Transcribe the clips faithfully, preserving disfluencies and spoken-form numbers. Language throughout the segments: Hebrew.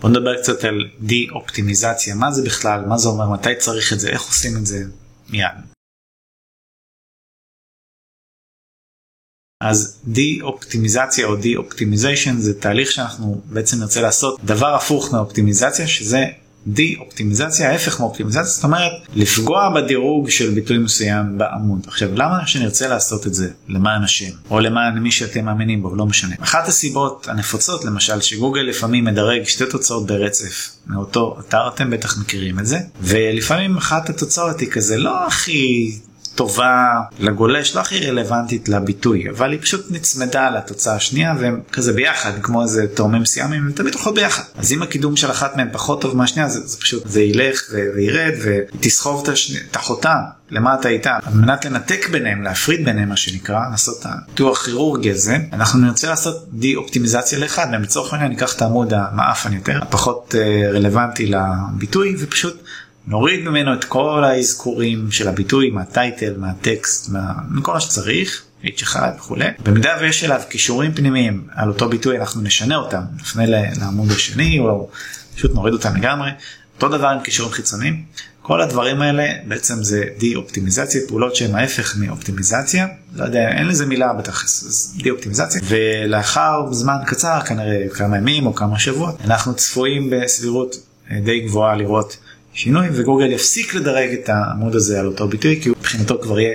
בוא נדבר קצת על די אופטימיזציה, מה זה בכלל, מה זה אומר, מתי צריך את זה, איך עושים את זה מיד. אז די אופטימיזציה או די אופטימיזיישן זה תהליך שאנחנו בעצם נרצה לעשות דבר הפוך מאופטימיזציה, שזה די אופטימיזציה, ההפך מאופטימיזציה, זאת אומרת לפגוע בדירוג של ביטוי מסוים בעמוד. עכשיו, למה שנרצה לעשות את זה? למען השם, או למען מי שאתם מאמינים בו, לא משנה. אחת הסיבות הנפוצות, למשל, שגוגל לפעמים מדרג שתי תוצאות ברצף מאותו אתר, אתם בטח מכירים את זה, ולפעמים אחת התוצאות היא כזה לא הכי טובה לגולש, לא הכי רלוונטית לביטוי, אבל היא פשוט נצמדה לתוצאה השנייה, והם כזה ביחד, כמו איזה תורמים סיימים, הם תמיד הולכות ביחד. אז אם הקידום של אחת מהן פחות טוב מהשנייה, זה, זה פשוט, זה ילך וירד, ותסחוב את אחותה למטה איתה. על מנת לנתק ביניהם, להפריד ביניהם, מה שנקרא, לעשות הניתוח כירורגי הזה, אנחנו נרצה לעשות די-אופטימיזציה לאחד, ובצורך העניין ניקח את העמוד המאפן יותר, הפחות רלוונטי לביטוי, ופשוט נוריד ממנו את כל האזכורים של הביטוי, מהטייטל, מהטקסט, מכל מה שצריך, אייץ' אחד וכו'. במידה ויש אליו קישורים פנימיים על אותו ביטוי, אנחנו נשנה אותם, נפנה לעמוד השני, או פשוט נוריד אותם לגמרי. אותו דבר עם קישורים חיצוניים. כל הדברים האלה בעצם זה די-אופטימיזציה, פעולות שהן ההפך מאופטימיזציה. לא יודע, אין לזה מילה בתכלס, אז די-אופטימיזציה. ולאחר זמן קצר, כנראה כמה ימים או כמה שבועות, אנחנו צפויים בסבירות די גבוהה לראות שינוי, וגוגל יפסיק לדרג את העמוד הזה על אותו ביטוי, כי הוא מבחינתו כבר יהיה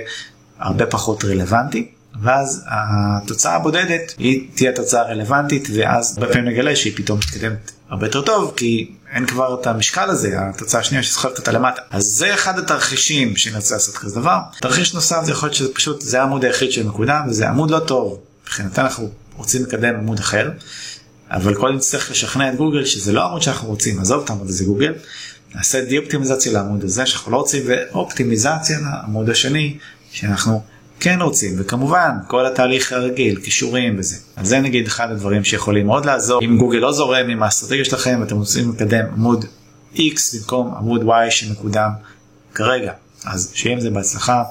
הרבה פחות רלוונטי, ואז התוצאה הבודדת היא תהיה תוצאה רלוונטית, ואז בפעמים נגלה שהיא פתאום מתקדמת הרבה יותר טוב, כי אין כבר את המשקל הזה, התוצאה השנייה שסחבת אותה למטה. אז זה אחד התרחישים שנרצה לעשות כזה דבר. תרחיש נוסף זה יכול להיות שזה פשוט, זה העמוד היחיד שמקודם, וזה עמוד לא טוב. מבחינתנו אנחנו רוצים לקדם עמוד אחר, אבל קודם צריך לשכנע את גוגל שזה לא עמוד שאנחנו רוצים, עזוב את העמוד הזה גוגל, נעשה די-אופטימיזציה לעמוד הזה שאנחנו לא רוצים, ואופטימיזציה לעמוד השני שאנחנו כן רוצים. וכמובן, כל התהליך הרגיל, קישורים וזה. אז זה נגיד אחד הדברים שיכולים מאוד לעזור. אם גוגל לא זורם עם האסטרטגיה שלכם, אתם רוצים לקדם עמוד X במקום עמוד Y שמקודם כרגע. אז שיהיה עם זה בהצלחה.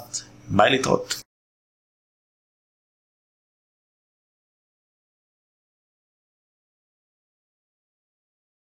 ביי, להתראות.